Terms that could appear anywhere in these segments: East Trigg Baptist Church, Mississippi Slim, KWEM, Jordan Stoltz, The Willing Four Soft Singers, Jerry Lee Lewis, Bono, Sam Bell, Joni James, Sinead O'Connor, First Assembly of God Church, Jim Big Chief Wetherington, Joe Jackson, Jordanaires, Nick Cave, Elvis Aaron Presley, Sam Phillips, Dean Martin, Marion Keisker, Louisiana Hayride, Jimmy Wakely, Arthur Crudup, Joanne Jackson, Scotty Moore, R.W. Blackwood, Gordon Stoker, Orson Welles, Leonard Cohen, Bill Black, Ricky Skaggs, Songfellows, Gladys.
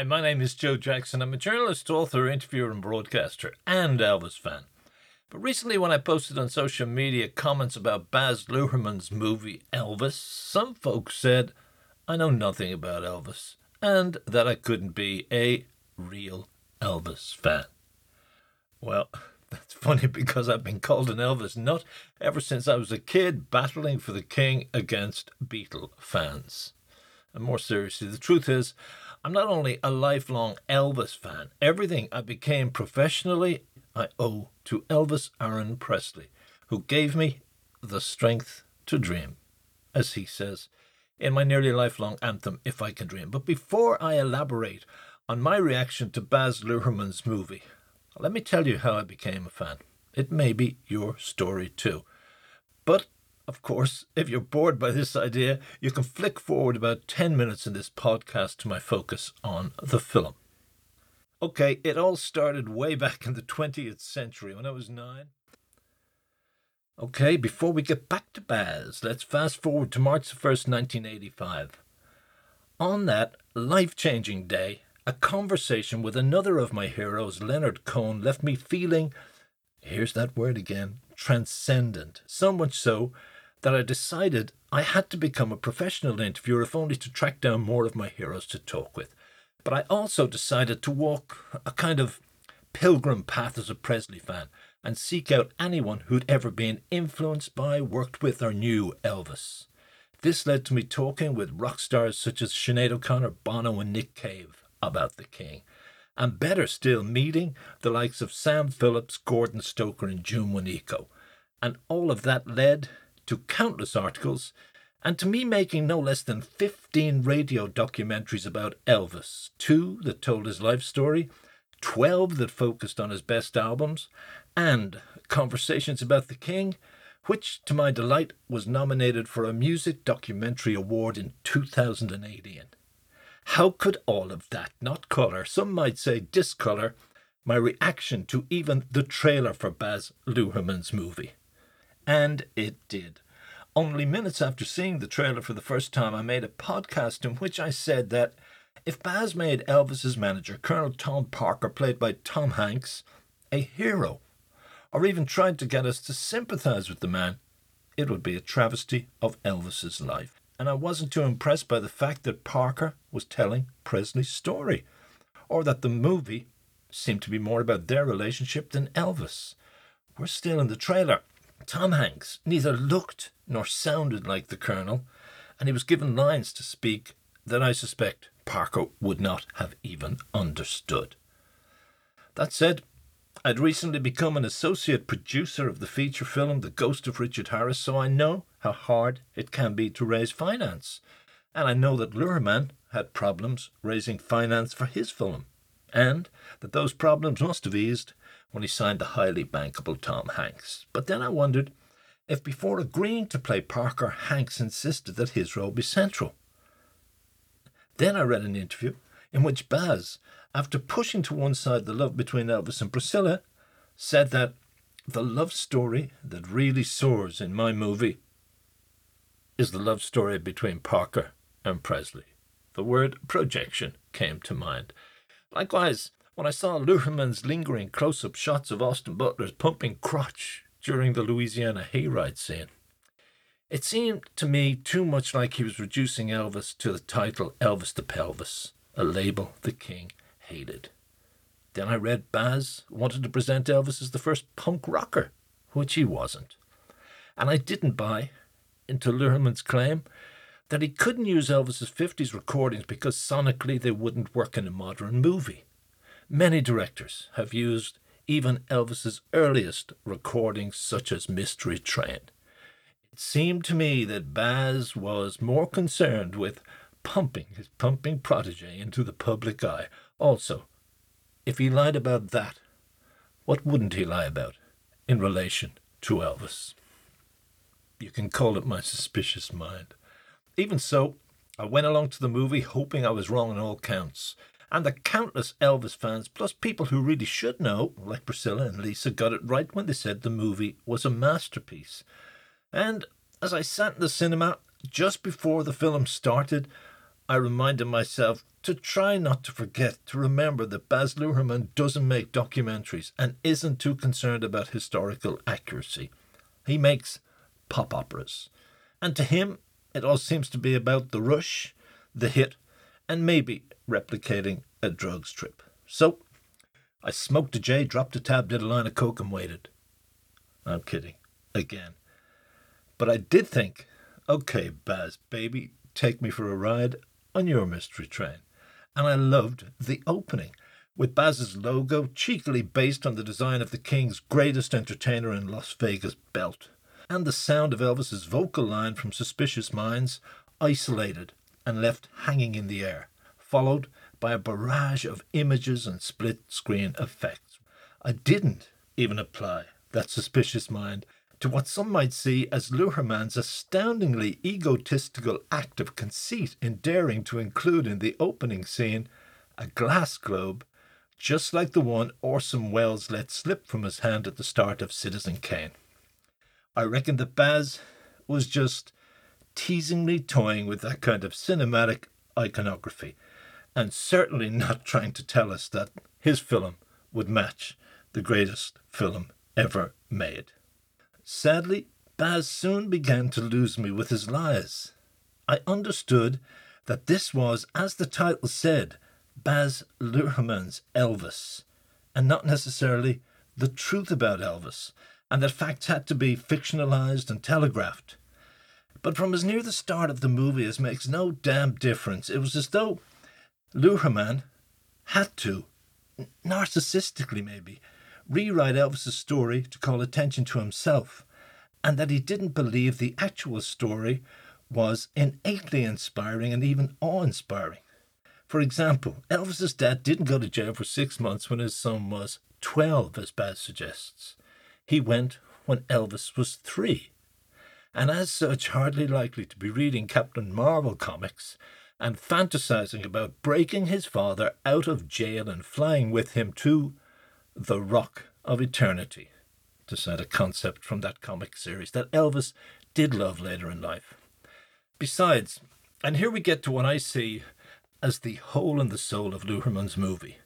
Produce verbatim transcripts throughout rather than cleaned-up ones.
Hi, my name is Joe Jackson. I'm a journalist, author, interviewer, and broadcaster, and Elvis fan. But recently when I posted on social media comments about Baz Luhrmann's movie Elvis, some folks said I know nothing about Elvis and that I couldn't be a real Elvis fan. Well, that's funny because I've been called an Elvis nut ever since I was a kid, battling for the king against Beatle fans. And more seriously, the truth is, I'm not only a lifelong Elvis fan, everything I became professionally I owe to Elvis Aaron Presley, who gave me the strength to dream, as he says in my nearly lifelong anthem, If I Can Dream. But before I elaborate on my reaction to Baz Luhrmann's movie, let me tell you how I became a fan. It may be your story too. But, of course, if you're bored by this idea, you can flick forward about ten minutes in this podcast to my focus on the film. Okay, it all started way back in the twentieth century when I was nine. Okay, before we get back to Baz, let's fast forward to March first, nineteen eighty-five. On that life-changing day, a conversation with another of my heroes, Leonard Cohen, left me feeling, here's that word again, transcendent. So much so that I decided I had to become a professional interviewer, if only to track down more of my heroes to talk with. But I also decided to walk a kind of pilgrim path as a Presley fan and seek out anyone who'd ever been influenced by, worked with, or knew Elvis. This led to me talking with rock stars such as Sinead O'Connor, Bono, and Nick Cave about the king. And better still, meeting the likes of Sam Phillips, Gordon Stoker, and June Winico. And all of that led to countless articles and to me making no less than fifteen radio documentaries about Elvis, two that told his life story, twelve that focused on his best albums, and Conversations About the King, which, to my delight, was nominated for a Music Documentary Award in two thousand eighteen. How could all of that not colour, some might say discolour, my reaction to even the trailer for Baz Luhrmann's movie? And it did. Only minutes after seeing the trailer for the first time, I made a podcast in which I said that if Baz made Elvis's manager, Colonel Tom Parker, played by Tom Hanks, a hero, or even tried to get us to sympathise with the man, it would be a travesty of Elvis's life. And I wasn't too impressed by the fact that Parker was telling Presley's story, or that the movie seemed to be more about their relationship than Elvis. We're still in the trailer. Tom Hanks neither looked nor sounded like the Colonel, and he was given lines to speak that I suspect Parker would not have even understood. That said, I'd recently become an associate producer of the feature film The Ghost of Richard Harris, so I know how hard it can be to raise finance. And I know that Luhrmann had problems raising finance for his film, and that those problems must have eased when he signed the highly bankable Tom Hanks. But then I wondered if before agreeing to play Parker, Hanks insisted that his role be central. Then I read an interview in which Baz, after pushing to one side the love between Elvis and Priscilla, said that the love story that really soars in my movie is the love story between Parker and Presley. The word projection came to mind. Likewise, when I saw Luhrmann's lingering close-up shots of Austin Butler's pumping crotch during the Louisiana Hayride scene, it seemed to me too much like he was reducing Elvis to the title Elvis the Pelvis, a label the king hated. Then I read Baz wanted to present Elvis as the first punk rocker, which he wasn't. And I didn't buy into Luhrmann's claim that he couldn't use Elvis's fifties recordings because sonically they wouldn't work in a modern movie. Many directors have used even Elvis's earliest recordings, such as Mystery Train. It seemed to me that Baz was more concerned with pumping his pumping protege into the public eye. Also, if he lied about that, what wouldn't he lie about in relation to Elvis? You can call it my suspicious mind. Even so, I went along to the movie hoping I was wrong on all counts. And the countless Elvis fans, plus people who really should know, like Priscilla and Lisa, got it right when they said the movie was a masterpiece. And as I sat in the cinema just before the film started, I reminded myself to try not to forget to remember that Baz Luhrmann doesn't make documentaries and isn't too concerned about historical accuracy. He makes pop operas. And to him, it all seems to be about the rush, the hit, and maybe replicating a drugs trip. So, I smoked a J, dropped a tab, did a line of coke, and waited. I'm kidding. Again. But I did think, okay, Baz, baby, take me for a ride on your mystery train. And I loved the opening, with Baz's logo cheekily based on the design of the King's greatest entertainer in Las Vegas belt, and the sound of Elvis's vocal line from Suspicious Minds, isolated and left hanging in the air, followed by a barrage of images and split-screen effects. I didn't even apply that Suspicious Mind to what some might see as Luhrmann's astoundingly egotistical act of conceit in daring to include in the opening scene a glass globe, just like the one Orson Welles let slip from his hand at the start of Citizen Kane. I reckon that Baz was just teasingly toying with that kind of cinematic iconography, and certainly not trying to tell us that his film would match the greatest film ever made. Sadly, Baz soon began to lose me with his lies. I understood that this was, as the title said, Baz Luhrmann's Elvis, and not necessarily the truth about Elvis, and that facts had to be fictionalized and telegraphed. But from as near the start of the movie as makes no damn difference, it was as though Luhrmann had to, narcissistically maybe, rewrite Elvis's story to call attention to himself, and that he didn't believe the actual story was innately inspiring and even awe-inspiring. For example, Elvis's dad didn't go to jail for six months when his son was twelve, as Baz suggests. He went when Elvis was three, and as such hardly likely to be reading Captain Marvel comics and fantasizing about breaking his father out of jail and flying with him to the Rock of Eternity, to cite a concept from that comic series that Elvis did love later in life. Besides, and here we get to what I see as the hole in the soul of Luhrmann's movie.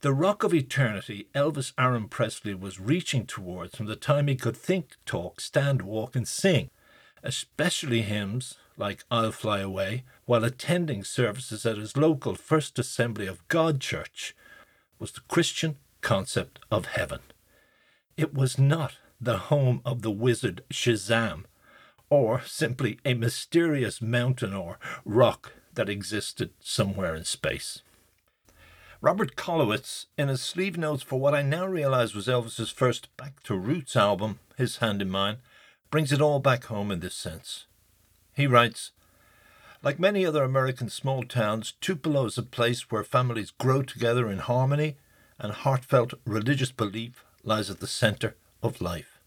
The Rock of Eternity Elvis Aaron Presley was reaching towards from the time he could think, talk, stand, walk and sing, especially hymns like I'll Fly Away, while attending services at his local First Assembly of God Church, was the Christian concept of heaven. It was not the home of the wizard Shazam, or simply a mysterious mountain or rock that existed somewhere in space. Robert Kollwitz, in his sleeve notes for what I now realize was Elvis's first Back to Roots album, His Hand in Mine, brings it all back home in this sense. He writes, like many other American small towns, Tupelo is a place where families grow together in harmony, and heartfelt religious belief lies at the center of life.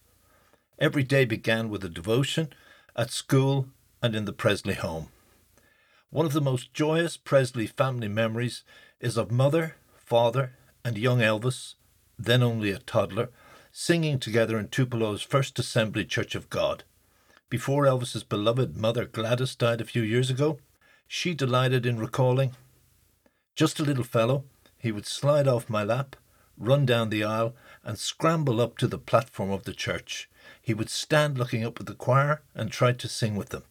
Every day began with a devotion at school and in the Presley home. One of the most joyous Presley family memories is of mother, father, and young Elvis, then only a toddler, singing together in Tupelo's First Assembly Church of God. Before Elvis's beloved mother Gladys died a few years ago, she delighted in recalling, just a little fellow, he would slide off my lap, run down the aisle, and scramble up to the platform of the church. He would stand looking up at the choir and try to sing with them.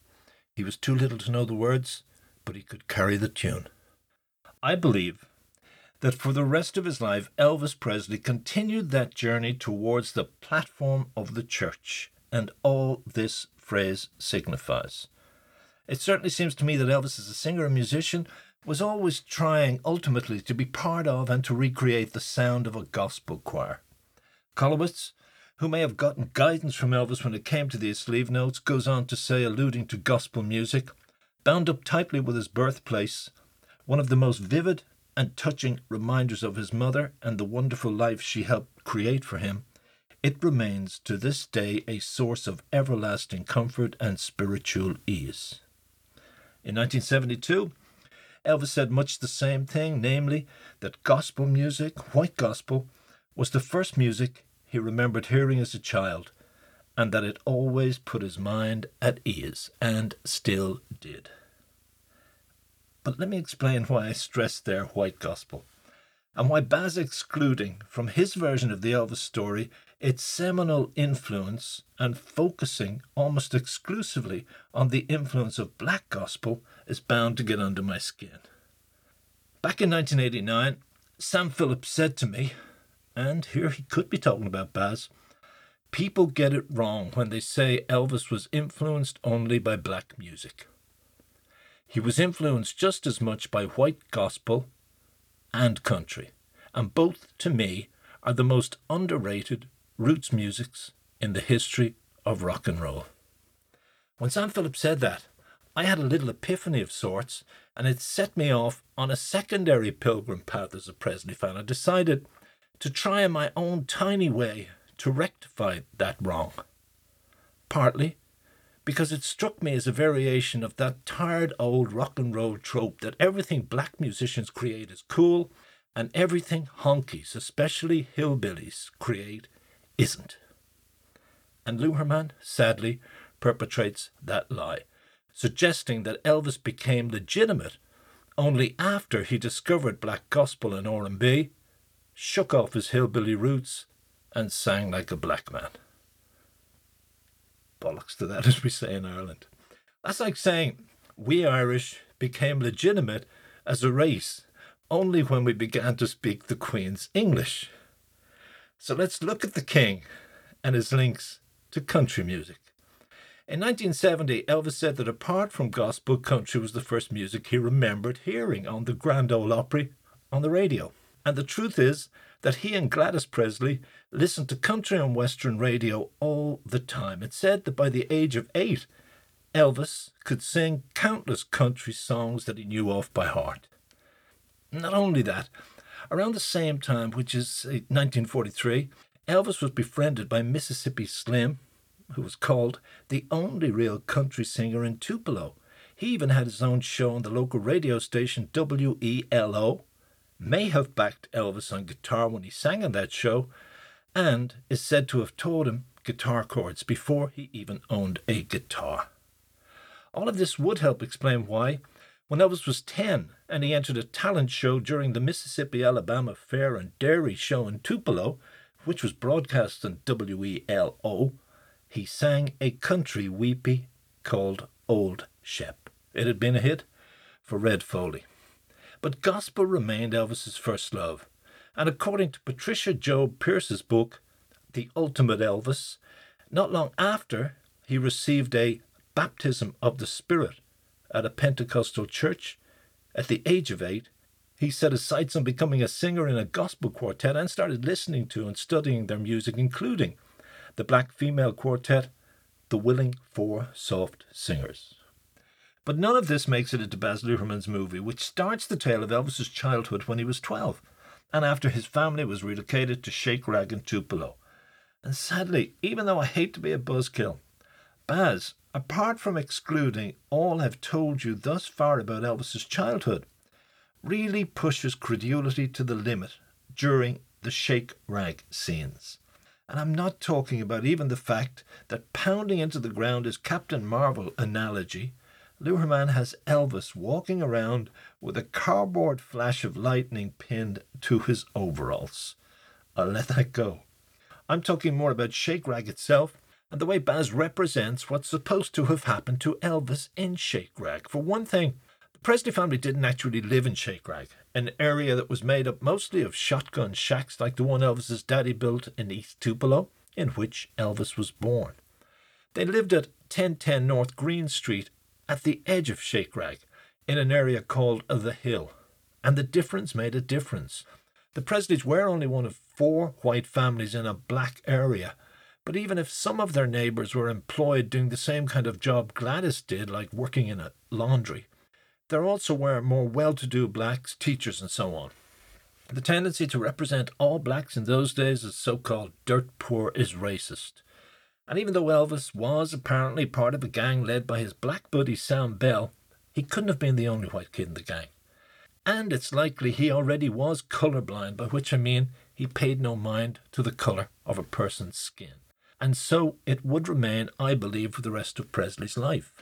He was too little to know the words, but he could carry the tune. I believe that for the rest of his life, Elvis Presley continued that journey towards the platform of the church, and all this phrase signifies. It certainly seems to me that Elvis, as a singer and musician, was always trying ultimately to be part of and to recreate the sound of a gospel choir. Kollwitz, who may have gotten guidance from Elvis when it came to these sleeve notes, goes on to say, alluding to gospel music, bound up tightly with his birthplace, one of the most vivid and touching reminders of his mother and the wonderful life she helped create for him, it remains to this day a source of everlasting comfort and spiritual ease. In nineteen seventy-two, Elvis said much the same thing, namely that gospel music, white gospel, was the first music he remembered hearing as a child, and that it always put his mind at ease, and still did. But let me explain why I stress their white gospel, and why Baz excluding from his version of the Elvis story its seminal influence and focusing almost exclusively on the influence of black gospel is bound to get under my skin. Back in nineteen eighty-nine, Sam Phillips said to me, and here he could be talking about Baz, people get it wrong when they say Elvis was influenced only by black music. He was influenced just as much by white gospel and country, and both, to me, are the most underrated roots musics in the history of rock and roll. When Sam Phillips said that, I had a little epiphany of sorts, and it set me off on a secondary pilgrim path as a Presley fan. I decided to try in my own tiny way to rectify that wrong, partly because it struck me as a variation of that tired old rock and roll trope that everything black musicians create is cool and everything honkies, especially hillbillies, create isn't. And Luhrmann, sadly, perpetrates that lie, suggesting that Elvis became legitimate only after he discovered black gospel and R and B, shook off his hillbilly roots, and sang like a black man. Bollocks to that, as we say in Ireland. That's like saying we Irish became legitimate as a race only when we began to speak the Queen's English. So let's look at the King and his links to country music. In nineteen seventy, Elvis said that apart from gospel, country was the first music he remembered hearing on the Grand Ole Opry on the radio. And the truth is that he and Gladys Presley listened to country and western radio all the time. It's said that by the age of eight, Elvis could sing countless country songs that he knew off by heart. Not only that, around the same time, which is nineteen forty-three, Elvis was befriended by Mississippi Slim, who was called the only real country singer in Tupelo. He even had his own show on the local radio station W E L O, may have backed Elvis on guitar when he sang on that show, and is said to have taught him guitar chords before he even owned a guitar. All of this would help explain why, when Elvis was ten and he entered a talent show during the Mississippi-Alabama Fair and Dairy Show in Tupelo, which was broadcast on W E L O, he sang a country weepy called Old Shep. It had been a hit for Red Foley. But gospel remained Elvis's first love. And according to Patricia Job Pierce's book, The Ultimate Elvis, not long after, he received a baptism of the Spirit at a Pentecostal church. At the age of eight, he set his sights on becoming a singer in a gospel quartet and started listening to and studying their music, including the black female quartet, The Willing Four Soft Singers. But none of this makes it into Baz Luhrmann's movie, which starts the tale of Elvis's childhood when he was twelve. And after his family was relocated to Shake Rag in Tupelo. And sadly, even though I hate to be a buzzkill, Baz, apart from excluding all I've told you thus far about Elvis's childhood, really pushes credulity to the limit during the Shake Rag scenes. And I'm not talking about even the fact that pounding into the ground his Captain Marvel analogy, Luhrmann has Elvis walking around with a cardboard flash of lightning pinned to his overalls. I'll let that go. I'm talking more about Shake Rag itself and the way Baz represents what's supposed to have happened to Elvis in Shake Rag. For one thing, the Presley family didn't actually live in Shake Rag, an area that was made up mostly of shotgun shacks like the one Elvis's daddy built in East Tupelo, in which Elvis was born. They lived at ten ten North Green Street, at the edge of Shake Rag, in an area called The Hill, and the difference made a difference. The Presleys were only one of four white families in a black area, but even if some of their neighbours were employed doing the same kind of job Gladys did, like working in a laundry, there also were more well-to-do blacks, teachers and so on. The tendency to represent all blacks in those days as so-called dirt poor is racist. And even though Elvis was apparently part of a gang led by his black buddy Sam Bell, he couldn't have been the only white kid in the gang. And it's likely he already was colourblind, by which I mean he paid no mind to the colour of a person's skin. And so it would remain, I believe, for the rest of Presley's life.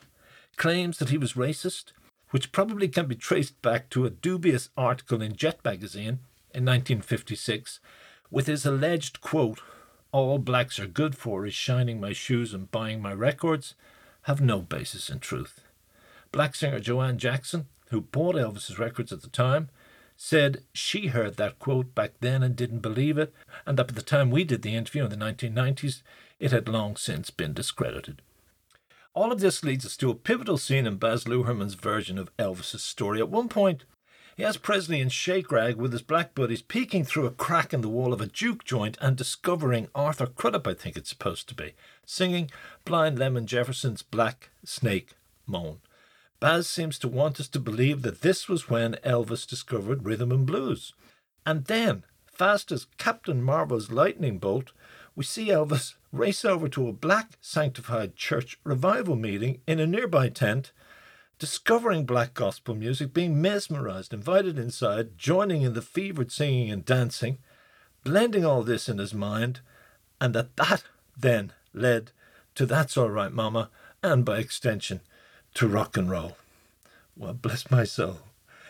Claims that he was racist which probably can be traced back to a dubious article in Jet magazine in nineteen fifty-six with his alleged quote, "All blacks are good for is shining my shoes and buying my records," have no basis in truth. Black singer Joanne Jackson, who bought Elvis's records at the time, said she heard that quote back then and didn't believe it, and that by the time we did the interview in the nineteen nineties, it had long since been discredited. All of this leads us to a pivotal scene in Baz Luhrmann's version of Elvis's story. At one point, he has Presley in Shake Rag with his black buddies peeking through a crack in the wall of a juke joint and discovering Arthur Crudup, I think it's supposed to be, singing Blind Lemon Jefferson's Black Snake Moan. Baz seems to want us to believe that this was when Elvis discovered rhythm and blues. And then, fast as Captain Marvel's lightning bolt, we see Elvis race over to a black sanctified church revival meeting in a nearby tent, discovering black gospel music, being mesmerized, invited inside, joining in the fevered singing and dancing, blending all this in his mind, and that that then led to That's All Right Mama, and by extension, to rock and roll. Well, bless my soul.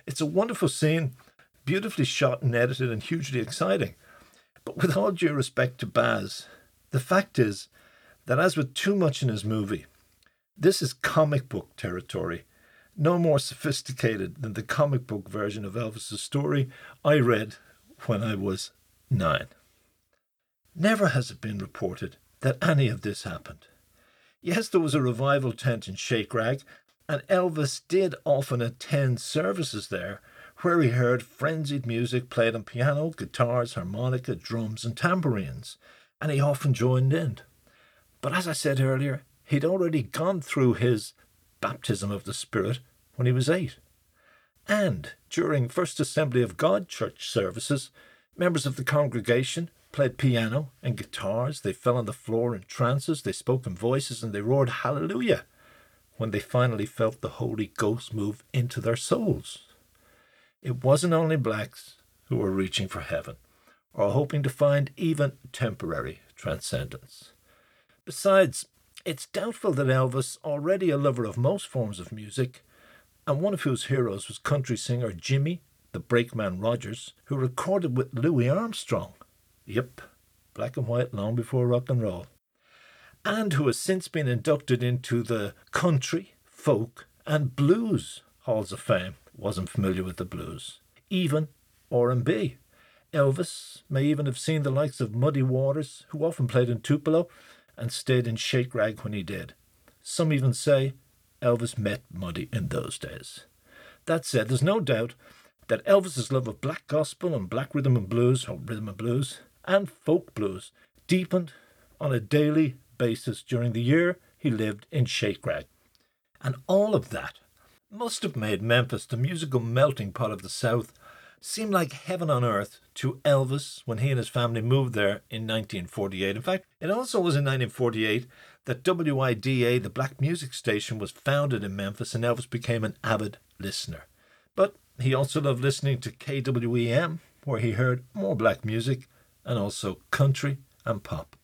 It's a wonderful scene, beautifully shot and edited and hugely exciting. But with all due respect to Baz, the fact is that as with too much in his movie, this is comic book territory. No more sophisticated than the comic book version of Elvis's story I read when I was nine. Never has it been reported that any of this happened. Yes, there was a revival tent in Shake Rag, and Elvis did often attend services there, where he heard frenzied music played on piano, guitars, harmonica, drums, and tambourines, and he often joined in. But as I said earlier, he'd already gone through his baptism of the Spirit when he was eight. And during First Assembly of God Church services, members of the congregation played piano and guitars. They fell on the floor in trances. They spoke in voices and they roared hallelujah when they finally felt the Holy Ghost move into their souls. It wasn't only blacks who were reaching for heaven or hoping to find even temporary transcendence. Besides, it's doubtful that Elvis, already a lover of most forms of music, and one of whose heroes was country singer Jimmy, the Brakeman Rogers, who recorded with Louis Armstrong. Yep, black and white long before rock and roll. And who has since been inducted into the country, folk, and blues halls of fame. Wasn't familiar with the blues. Even R and B. Elvis may even have seen the likes of Muddy Waters, who often played in Tupelo, and stayed in Shake Rag when he did. Some even say Elvis met Muddy in those days. That said, there's no doubt that Elvis's love of black gospel and black rhythm and blues, or rhythm and blues, and folk blues, deepened on a daily basis during the year he lived in Shake Rag. And all of that must have made Memphis, the musical melting pot of the South, seem like heaven on earth to Elvis when he and his family moved there in nineteen forty-eight. In fact, it also was in nineteen forty-eight that W I D A, the black music station, was founded in Memphis and Elvis became an avid listener. But he also loved listening to K W E M, where he heard more black music and also country and pop.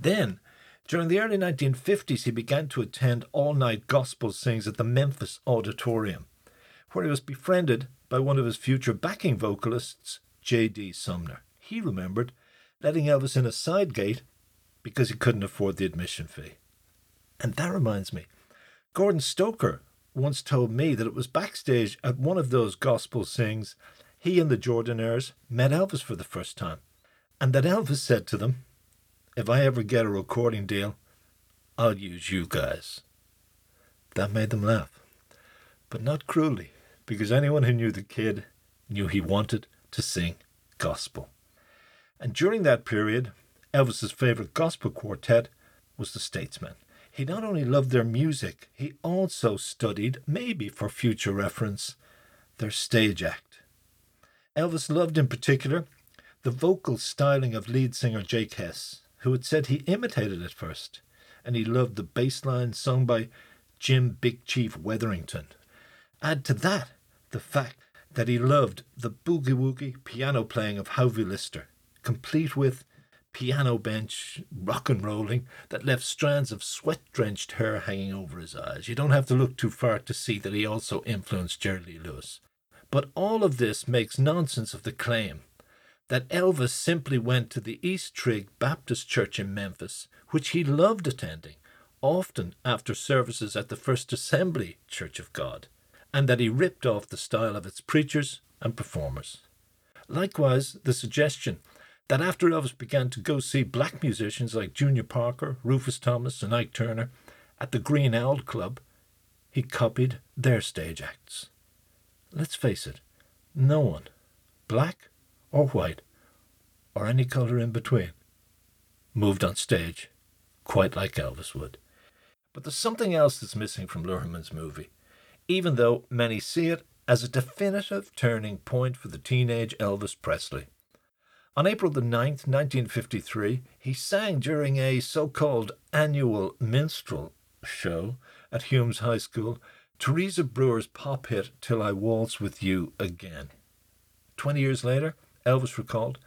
Then, during the early nineteen fifties, he began to attend all-night gospel sings at the Memphis Auditorium, where he was befriended by one of his future backing vocalists, J D Sumner. He remembered letting Elvis in a side gate because he couldn't afford the admission fee. And that reminds me, Gordon Stoker once told me that it was backstage at one of those gospel sings he and the Jordanaires met Elvis for the first time, and that Elvis said to them, "If I ever get a recording deal, I'll use you guys." That made them laugh, but not cruelly, because anyone who knew the kid knew he wanted to sing gospel. And during that period, Elvis's favourite gospel quartet was the Statesmen. He not only loved their music, he also studied, maybe for future reference, their stage act. Elvis loved in particular the vocal styling of lead singer Jake Hess, who had said he imitated at first, and he loved the bass line sung by Jim Big Chief Wetherington. Add to that the fact that he loved the boogie-woogie piano playing of Howie Lister, complete with piano bench rock and rolling that left strands of sweat-drenched hair hanging over his eyes. You don't have to look too far to see that he also influenced Jerry Lee Lewis. But all of this makes nonsense of the claim that Elvis simply went to the East Trigg Baptist Church in Memphis, which he loved attending, often after services at the First Assembly Church of God, and that he ripped off the style of its preachers and performers. Likewise, the suggestion that after Elvis began to go see black musicians like Junior Parker, Rufus Thomas, and Ike Turner at the Green Owl Club, he copied their stage acts. Let's face it, no one, black or white, or any colour in between, moved on stage quite like Elvis would. But there's something else that's missing from Luhrmann's movie, even though many see it as a definitive turning point for the teenage Elvis Presley. On April the ninth, nineteen fifty-three, he sang during a so-called annual minstrel show at Hume's High School, Teresa Brewer's pop hit Till I Waltz With You Again. Twenty years later, Elvis recalled,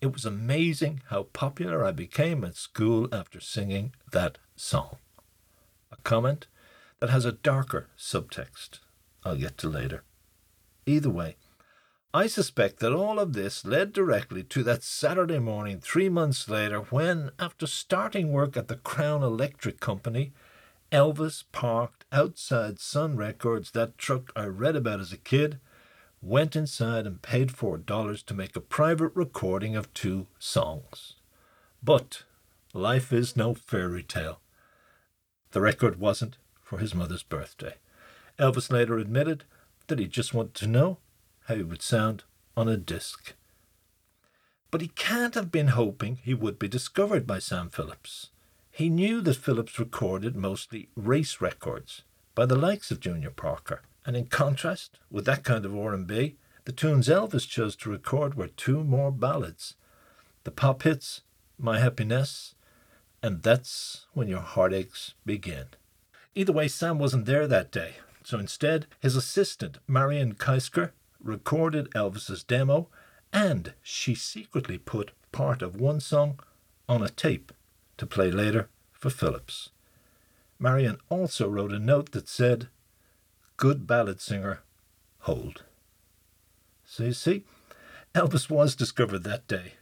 "It was amazing how popular I became at school after singing that song." A comment that has a darker subtext I'll get to later. Either way, I suspect that all of this led directly to that Saturday morning three months later when, after starting work at the Crown Electric Company, Elvis parked outside Sun Records, that truck I read about as a kid, went inside and paid four dollars to make a private recording of two songs. But life is no fairy tale. The record wasn't for his mother's birthday. Elvis later admitted that he just wanted to know how he would sound on a disc. But he can't have been hoping he would be discovered by Sam Phillips. He knew that Phillips recorded mostly race records by the likes of Junior Parker. And in contrast with that kind of R and B, the tunes Elvis chose to record were two more ballads. The pop hits, My Happiness, and That's When Your Heartaches Begin. Either way, Sam wasn't there that day. So instead, his assistant, Marion Keisker, recorded Elvis's demo, and she secretly put part of one song on a tape to play later for Phillips. Marion also wrote a note that said, "Good ballad singer, hold." So you see, Elvis was discovered that day,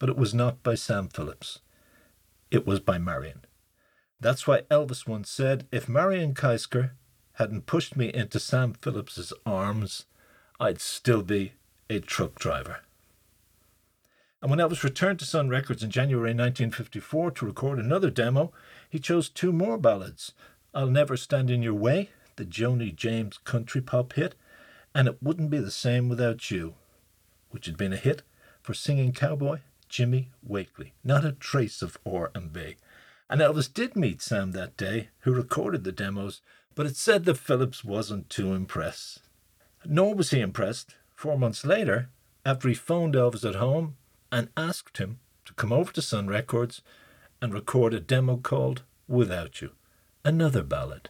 but it was not by Sam Phillips. It was by Marion. That's why Elvis once said, "If Marion Keisker hadn't pushed me into Sam Phillips's arms, I'd still be a truck driver." And when Elvis returned to Sun Records in January nineteen fifty-four to record another demo, he chose two more ballads, I'll Never Stand in Your Way, the Joni James country pop hit, and It Wouldn't Be the Same Without You, which had been a hit for singing cowboy Jimmy Wakely. Not a trace of R and B. And Elvis did meet Sam that day, who recorded the demos, but it said that Phillips wasn't too impressed. Nor was he impressed four months later, after he phoned Elvis at home and asked him to come over to Sun Records and record a demo called Without You, another ballad.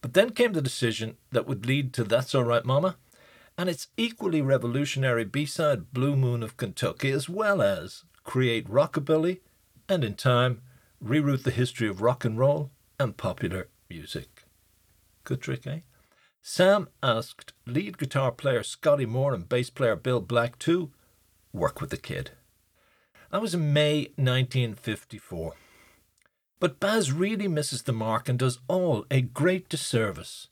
But then came the decision that would lead to That's All Right Mama and its equally revolutionary B-side Blue Moon of Kentucky, as well as create rockabilly and, in time, reroute the history of rock and roll and popular music. Good trick, eh? Sam asked lead guitar player Scotty Moore and bass player Bill Black to work with the kid. That was in May nineteen fifty-four. But Baz really misses the mark and does all a great disservice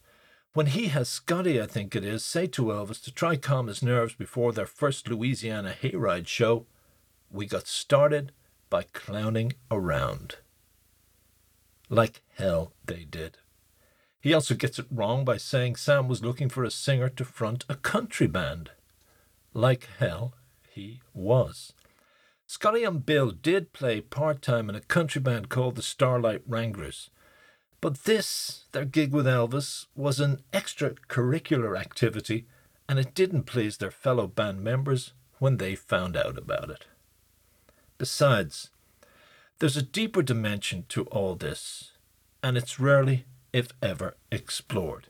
when he has Scotty, I think it is, say to Elvis to try calm his nerves before their first Louisiana Hayride show, "We got started by clowning around." Like hell they did. He also gets it wrong by saying Sam was looking for a singer to front a country band. Like hell he was. Scotty and Bill did play part-time in a country band called the Starlight Wranglers. But this, their gig with Elvis, was an extracurricular activity, and it didn't please their fellow band members when they found out about it. Besides, there's a deeper dimension to all this, and it's rarely, if ever, explored.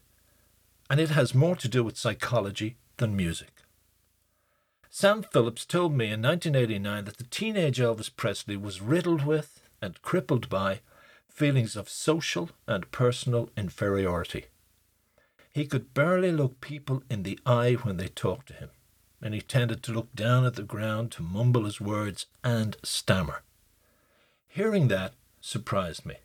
And it has more to do with psychology than music. Sam Phillips told me in nineteen eighty-nine that the teenage Elvis Presley was riddled with and crippled by feelings of social and personal inferiority. He could barely look people in the eye when they talked to him, and he tended to look down at the ground, to mumble his words and stammer. Hearing that surprised me.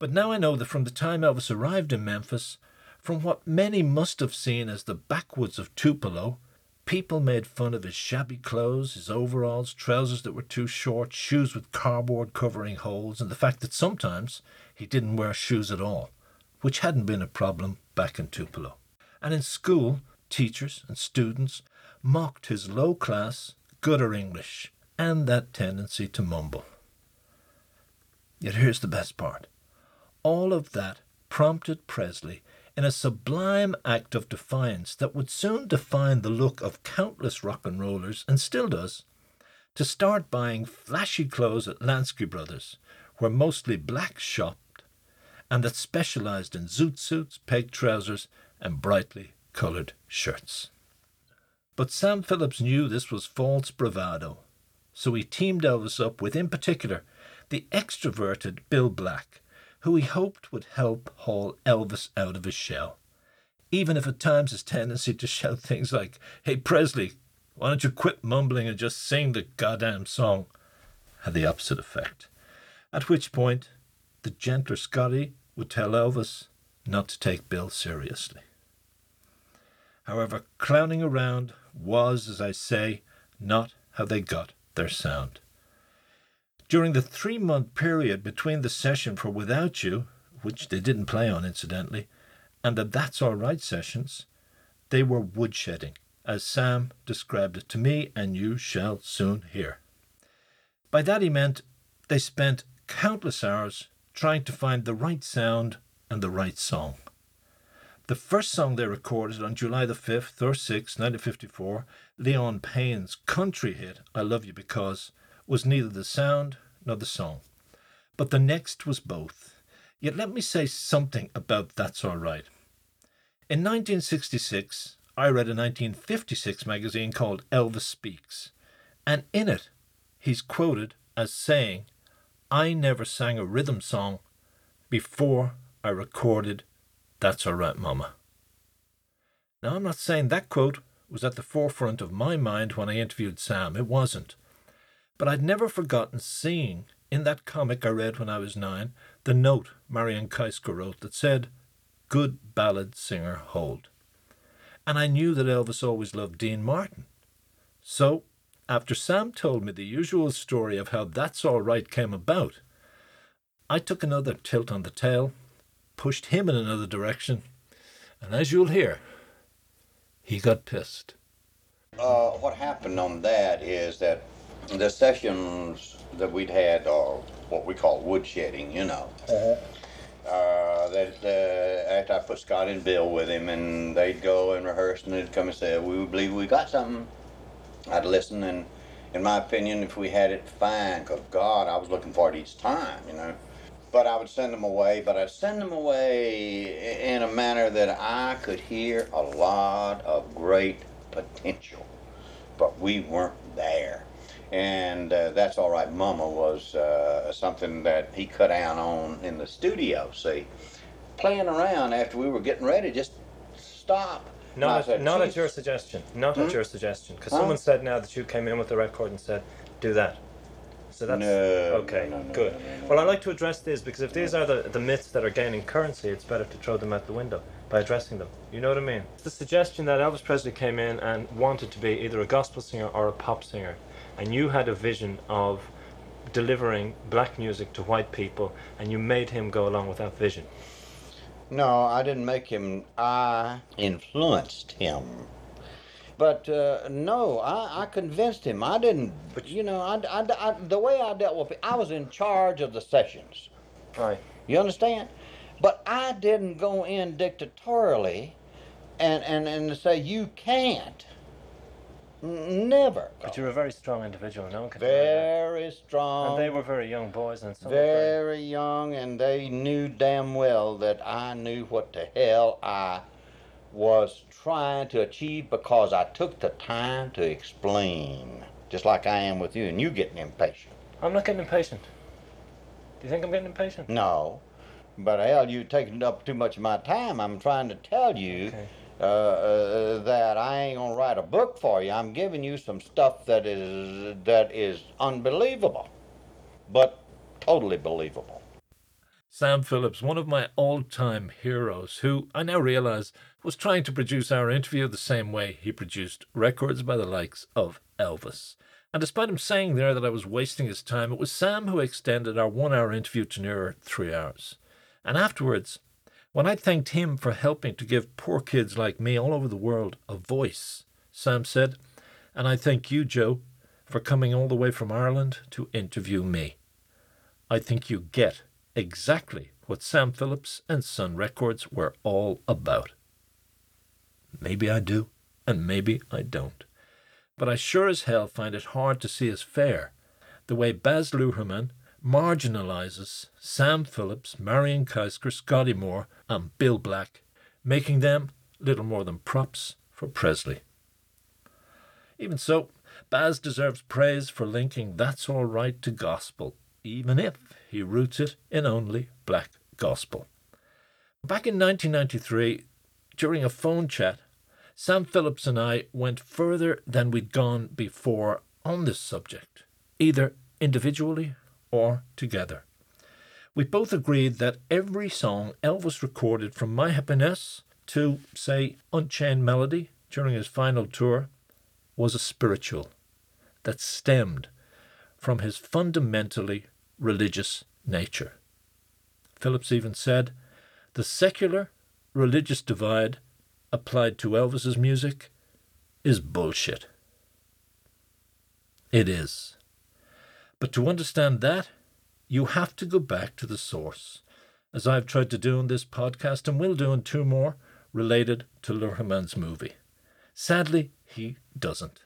But now I know that from the time Elvis arrived in Memphis, from what many must have seen as the backwoods of Tupelo, people made fun of his shabby clothes, his overalls, trousers that were too short, shoes with cardboard covering holes, and the fact that sometimes he didn't wear shoes at all, which hadn't been a problem back in Tupelo. And in school, teachers and students mocked his low-class, gutter English, and that tendency to mumble. Yet here's the best part. All of that prompted Presley in a sublime act of defiance that would soon define the look of countless rock and rollers, and still does, to start buying flashy clothes at Lansky Brothers, where mostly blacks shopped, and that specialised in zoot suits, peg trousers, and brightly coloured shirts. But Sam Phillips knew this was false bravado, so he teamed Elvis up with, in particular, the extroverted Bill Black, who he hoped would help haul Elvis out of his shell, even if at times his tendency to shout things like, "Hey Presley, why don't you quit mumbling and just sing the goddamn song," had the opposite effect. At which point, the gentler Scotty would tell Elvis not to take Bill seriously. However, clowning around was, as I say, not how they got their sound. During the three-month period between the session for Without You, which they didn't play on incidentally, and the That's All Right sessions, they were woodshedding, as Sam described it to me, and you shall soon hear. By that he meant they spent countless hours trying to find the right sound and the right song. The first song they recorded on July the fifth or sixth, nineteen fifty-four, Leon Payne's country hit, I Love You Because, was neither the sound nor the song, but the next was both. Yet let me say something about That's All Right. In nineteen sixty-six, I read a nineteen fifty-six magazine called Elvis Speaks, and in it, he's quoted as saying, "I never sang a rhythm song before I recorded That's All Right, Mama." Now, I'm not saying that quote was at the forefront of my mind when I interviewed Sam. It wasn't. But I'd never forgotten seeing, in that comic I read when I was nine, the note Marion Keisker wrote that said, "Good ballad singer hold." And I knew that Elvis always loved Dean Martin. So, after Sam told me the usual story of how That's All Right came about, I took another tilt on the tail, pushed him in another direction, and as you'll hear, he got pissed. Uh, what happened on that is that the sessions that we'd had are what we call woodshedding, you know. Uh-huh. Uh, that uh, after I put Scott and Bill with him, and they'd go and rehearse, and they'd come and say, "We believe we got something." I'd listen, and in my opinion, if we had it, fine. Because God, I was looking for it each time, you know. But I would send them away. But I'd send them away in a manner that I could hear a lot of great potential, but we weren't there. And uh, That's All Right, Mama was uh, something that he cut down on in the studio, see. Playing around after we were getting ready, just stop. Not, said, not at your suggestion, not hmm? at your suggestion. Because huh? someone said now that you came in with the record and said, "Do that." So that's, no, okay, no, no, good. No, no, no, well, I like to address these because if these no. are the, the myths that are gaining currency, it's better to throw them out the window by addressing them. You know what I mean? It's the suggestion that Elvis Presley came in and wanted to be either a gospel singer or a pop singer. And you had a vision of delivering black music to white people, and you made him go along with that vision. No, I didn't make him. I influenced him. But uh, no, I, I convinced him. I didn't, but you know, I, I, I, the way I dealt with it, I was in charge of the sessions. Right. You understand? But I didn't go in dictatorially and, and, and say, "You can't." Never. But you're a very strong individual. No one can. Very strong. And they were very young boys, and so very, very young, and they knew damn well that I knew what the hell I was trying to achieve because I took the time to explain, just like I am with you, and you getting impatient. I'm not getting impatient. Do you think I'm getting impatient? No. But, hell, you've taken up too much of my time. I'm trying to tell you okay. uh, uh, that I ain't going to write a book for you. I'm giving you some stuff that is that is unbelievable, but totally believable. Sam Phillips, one of my all-time heroes, who I now realize was trying to produce our interview the same way he produced records by the likes of Elvis. And despite him saying there that I was wasting his time, it was Sam who extended our one-hour interview to nearer three hours. And afterwards, when I thanked him for helping to give poor kids like me all over the world a voice, Sam said, "And I thank you, Joe, for coming all the way from Ireland to interview me." I think you get exactly what Sam Phillips and Sun Records were all about. Maybe I do, and maybe I don't. But I sure as hell find it hard to see as fair the way Baz Luhrmann marginalizes Sam Phillips, Marion Keisker, Scotty Moore, and Bill Black, making them little more than props for Presley. Even so, Baz deserves praise for linking That's All Right to gospel, even if he roots it in only black gospel. Back in nineteen ninety-three, during a phone chat, Sam Phillips and I went further than we'd gone before on this subject, either individually or together. We both agreed that every song Elvis recorded, from My Happiness to, say, Unchained Melody during his final tour, was a spiritual that stemmed from his fundamentally religious nature. Phillips even said, the secular religious divide applied to Elvis's music is bullshit. It is. But to understand that, you have to go back to the source, as I've tried to do in this podcast and will do in two more related to Luhrmann's movie. Sadly, he doesn't.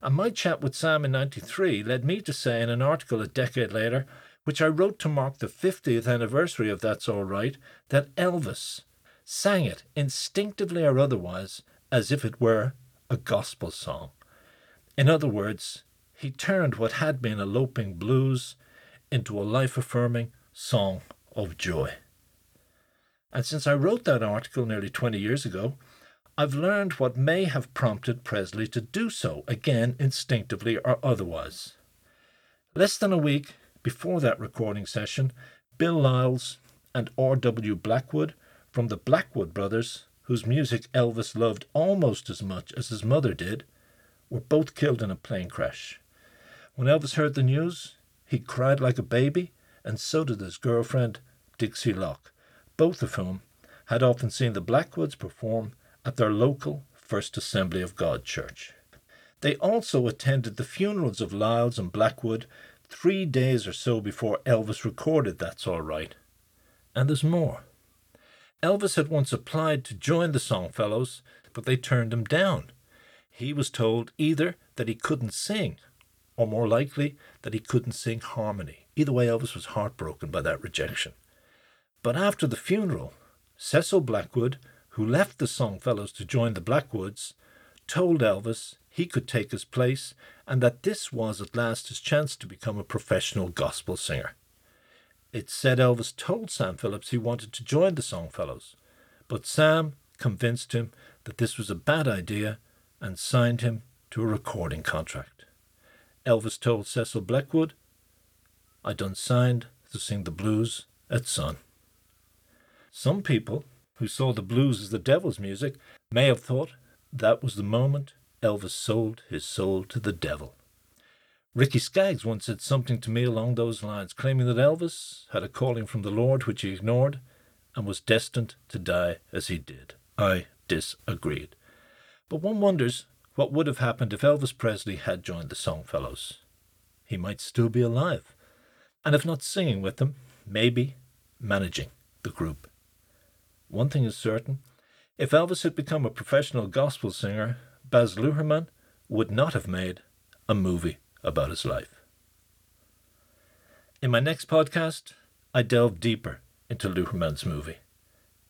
And my chat with Sam in ninety-three led me to say in an article a decade later, which I wrote to mark the fiftieth anniversary of That's All Right, that Elvis sang it, instinctively or otherwise, as if it were a gospel song. In other words, he turned what had been eloping blues into a life-affirming song of joy. And since I wrote that article nearly twenty years ago, I've learned what may have prompted Presley to do so, again, instinctively or otherwise. Less than a week before that recording session, Bill Lyles and R W Blackwood from the Blackwood brothers, whose music Elvis loved almost as much as his mother did, were both killed in a plane crash. When Elvis heard the news, he cried like a baby, and so did his girlfriend, Dixie Locke, both of whom had often seen the Blackwoods perform at their local First Assembly of God Church. They also attended the funerals of Lyles and Blackwood three days or so before Elvis recorded That's All Right. And there's more. Elvis had once applied to join the Songfellows, but they turned him down. He was told either that he couldn't sing, or more likely, that he couldn't sing harmony. Either way, Elvis was heartbroken by that rejection. But after the funeral, Cecil Blackwood, who left the Songfellows to join the Blackwoods, told Elvis he could take his place and that this was at last his chance to become a professional gospel singer. It's said Elvis told Sam Phillips he wanted to join the Songfellows, but Sam convinced him that this was a bad idea and signed him to a recording contract. Elvis told Cecil Blackwood, "I done signed to sing the blues at Sun." Some people who saw the blues as the devil's music may have thought that was the moment Elvis sold his soul to the devil. Ricky Skaggs once said something to me along those lines, claiming that Elvis had a calling from the Lord which he ignored and was destined to die as he did. I disagreed. But one wonders what would have happened if Elvis Presley had joined the Songfellows. He might still be alive, and if not singing with them, maybe managing the group. One thing is certain, if Elvis had become a professional gospel singer, Baz Luhrmann would not have made a movie about his life. In my next podcast, I delve deeper into Luhrmann's movie.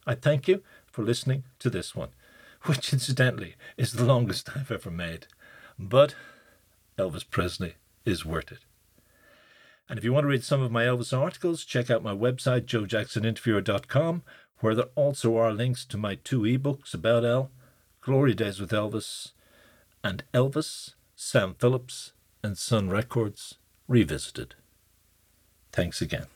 I thank you for listening to this one. which incidentally is the longest I've ever made. But Elvis Presley is worth it. And if you want to read some of my Elvis articles, check out my website, joe jackson interviewer dot com, where there also are links to my two ebooks about El, Glory Days with Elvis, and Elvis, Sam Phillips, and Sun Records Revisited. Thanks again.